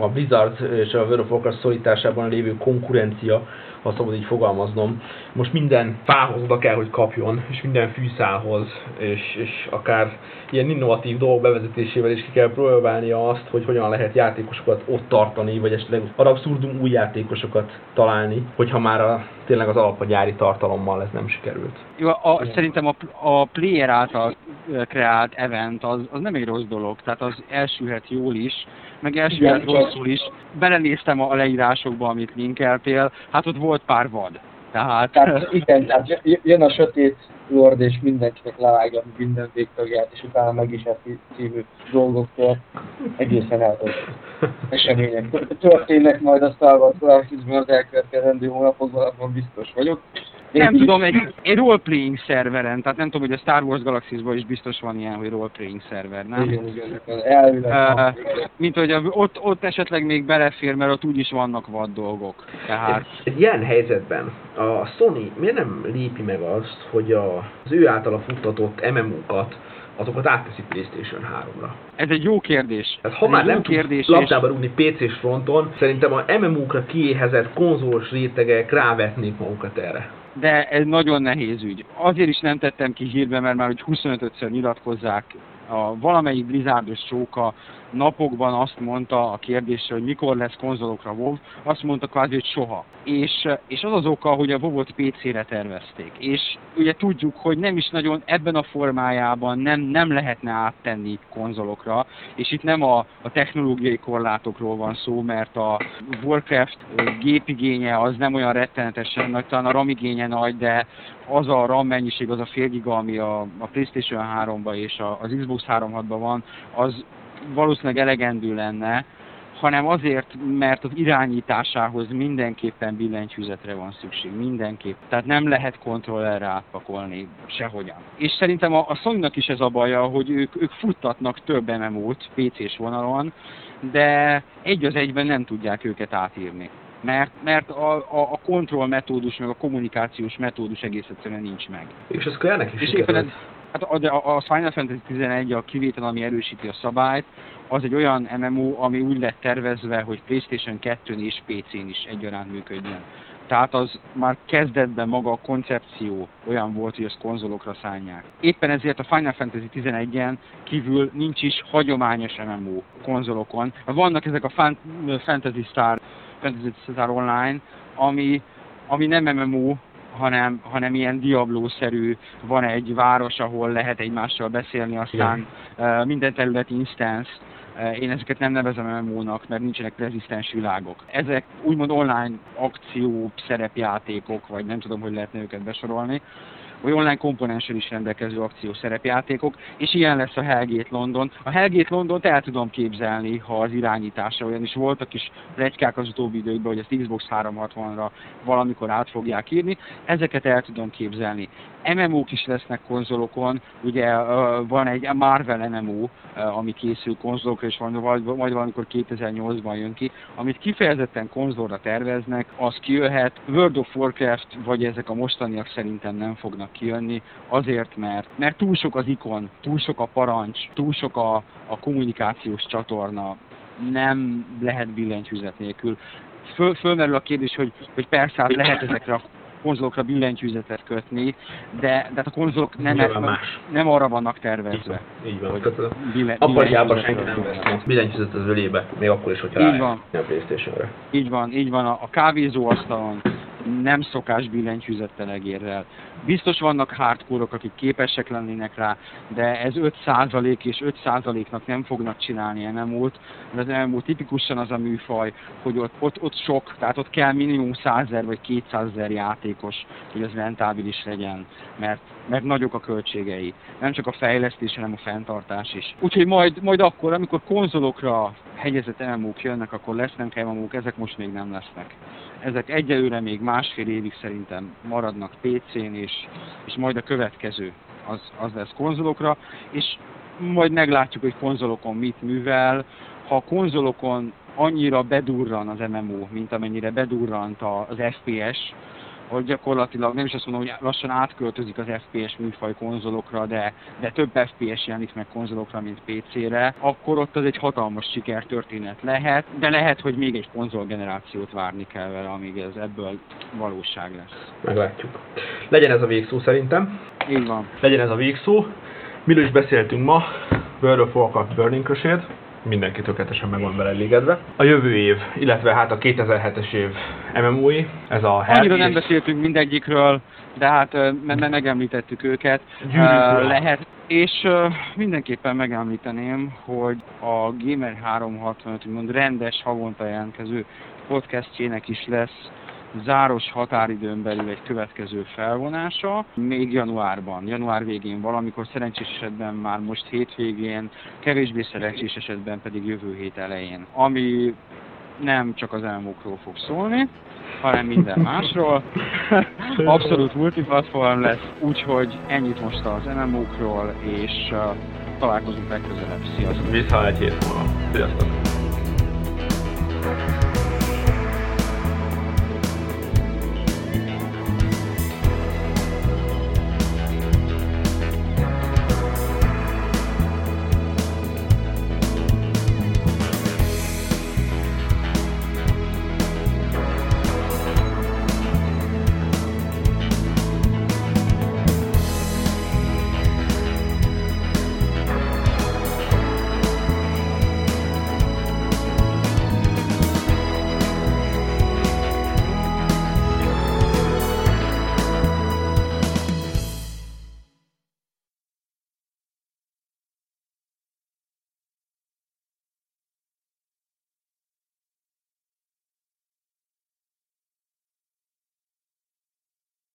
a Blizzard és a World of Warcraft szorításában lévő konkurencia, ha szabad így fogalmaznom, most minden fához oda kell, hogy kapjon, és minden fűszálhoz, és akár ilyen innovatív dolgok bevezetésével is ki kell próbálnia azt, hogy hogyan lehet játékosokat ott tartani, vagy esetleg ad abszurdum új játékosokat találni, hogyha már tényleg az alapagyári tartalommal ez nem sikerült. Jó, szerintem a player által kreált event az nem egy rossz dolog, tehát az elsülhet jól is, meg elsőjött rosszul is. Belenéztem a leírásokba, amit linkeltél, hát ott volt pár vad. Tehát igen, tehát jön a sötét lord, és mindenkinek levágja minden végtagját, és utána meg is eszi cívő dolgoktól egészen eltört események. Történnek majd a Star Wars Galaxiesben az elkövetkezendő hónapokban, abban biztos vagyok. Nem tudom, egy role-playing szerveren, tehát nem tudom, hogy a Star Wars Galaxiesban is biztos van ilyen, hogy role-playing szerver, nem? Igen, elvileg. Mint hogy ott esetleg még belefér, mert ott úgyis vannak vad dolgok. Tehát... Egy ilyen helyzetben a Sony miért nem lépi meg azt, hogy az ő általa futtatott MMO-kat, azokat átteszi PlayStation 3-ra? Ez egy jó kérdés. Tehát, ha ez már nem tudsz labdába rúgni PC-s fronton, szerintem a MMO-kra kiéhezett konzolos rétegek rávetnék magukat erre. De ez nagyon nehéz ügy. Azért is nem tettem ki hírbe, mert már 25-ször nyilatkozzák. A valamelyik Blizzardos csóka napokban azt mondta a kérdésre, hogy mikor lesz konzolokra WoW, azt mondta kvázi, hogy soha. És az az oka, hogy a WoW-ot PC-re tervezték. És ugye tudjuk, hogy nem is nagyon ebben a formájában nem lehetne áttenni konzolokra, és itt nem a technológiai korlátokról van szó, mert a Warcraft gépigénye az nem olyan rettenetesen nagy, talán a RAM igénye nagy, de az a RAM mennyiség, az a fél giga, ami a PlayStation 3-ban és az Xbox 360-ban van, az valószínűleg elegendő lenne, hanem azért, mert az irányításához mindenképpen billentyűzetre van szükség, mindenképp. Tehát nem lehet kontrollerre átpakolni sehogyan. És szerintem a Sony-nak is ez a baja, hogy ők futtatnak több MMO-t PC-s vonalon, de egy az egyben nem tudják őket átírni. Mert a kontroll metódus, meg a kommunikációs metódus egész egyszerűen nincs meg. És ez kellene is sikerült. Hát a Final Fantasy 11 a kivétel, ami erősíti a szabályt, az egy olyan MMO, ami úgy lett tervezve, hogy PlayStation 2-n és PC-n is egyaránt működjön. Tehát az már kezdetben maga a koncepció olyan volt, hogy ezt konzolokra szánják. Éppen ezért a Final Fantasy 11-en kívül nincs is hagyományos MMO konzolokon. Vannak ezek a Fantasy Star Online, ami nem MMO, hanem ilyen Diablo-szerű, van egy város, ahol lehet egymással beszélni, aztán minden terület instance. Én ezeket nem nevezem MMO-nak, mert nincsenek rezisztens világok. Ezek úgymond online akció, szerepjátékok, vagy nem tudom, hogy lehetne őket besorolni, vagy online komponenssel is rendelkező akció szerepjátékok, és ilyen lesz a Hellgate London. A Hellgate Londont el tudom képzelni, ha az irányítása olyan is, voltak is pletykák az utóbbi időkben, hogy ezt Xbox 360-ra valamikor át fogják írni, ezeket el tudom képzelni. MMO-k is lesznek konzolokon, ugye van egy Marvel MMO, ami készül konzolokra, és majd valamikor 2008-ban jön ki, amit kifejezetten konzolra terveznek, az kijöhet. World of Warcraft, vagy ezek a mostaniak szerintem nem fognak kijönni, azért mert túl sok az ikon, túl sok a parancs, túl sok a kommunikációs csatorna, nem lehet billentyűzet nélkül. Fölmerül a kérdés, hogy persze lehet ezekre a konzolokra billentyűzetet kötni, de a konzolok nem arra vannak tervezve. Így van. Apparjában senki nem vesz billentyűzet az ölébe, még akkor is, hogyha rájön a PlayStation-re. Így van. A kávézóasztalon nem szokás billentyűzettel egérrel. Biztos vannak hardcore-ok, akik képesek lennének rá, de ez 5% és 5%-nak nem fognak csinálni MMO-t, mert az MMO tipikusan az a műfaj, hogy ott sok, tehát ott kell minimum 100,000 vagy 200,000 játékos, hogy az rentábilis legyen, mert nagyok a költségei. Nem csak a fejlesztés, hanem a fenntartás is. Úgyhogy majd akkor, amikor konzolokra hegyezett MMO-k jönnek, akkor lesznek MMO-k, ezek most még nem lesznek. Ezek egyelőre még másfél évig szerintem maradnak PC-n, és majd a következő az lesz konzolokra, és majd meglátjuk, hogy konzolokon mit művel. Ha a konzolokon annyira bedurran az MMO, mint amennyire bedurrant az FPS, hogy gyakorlatilag nem is azt mondom, hogy lassan átköltözik az FPS műfaj konzolokra, de több FPS jelenik meg konzolokra, mint PC-re, akkor ott az egy hatalmas sikertörténet lehet, de lehet, hogy még egy konzolgenerációt várni kell vele, amíg ez ebből valóság lesz. Meglátjuk. Legyen ez a végszó szerintem. Így van. Legyen ez a végszó. Miről is beszéltünk ma? World of Warcraft Burning Crusade. Mindenki tökéletesen meg van vele elégedve. A jövő év, illetve a 2007-es év MMO-i, ez a Hellgate. Annyira nem beszéltünk mindegyikről, de megemlítettük őket. Lehet. És mindenképpen megemlíteném, hogy a Gamer365 rendes havonta jelentkező podcastjének is lesz záros határidőn belül egy következő felvonása, még januárban, január végén valamikor, szerencsés esetben már most hétvégén, kevésbé szerencsés esetben pedig jövő hét elején, ami nem csak az elmokról fog szólni, hanem minden másról. Abszolút multiplatform lesz, úgyhogy ennyit most az MMO-król, és találkozunk legközelebb. Sziasztok! Vissza egy hét múlva. Sziasztok!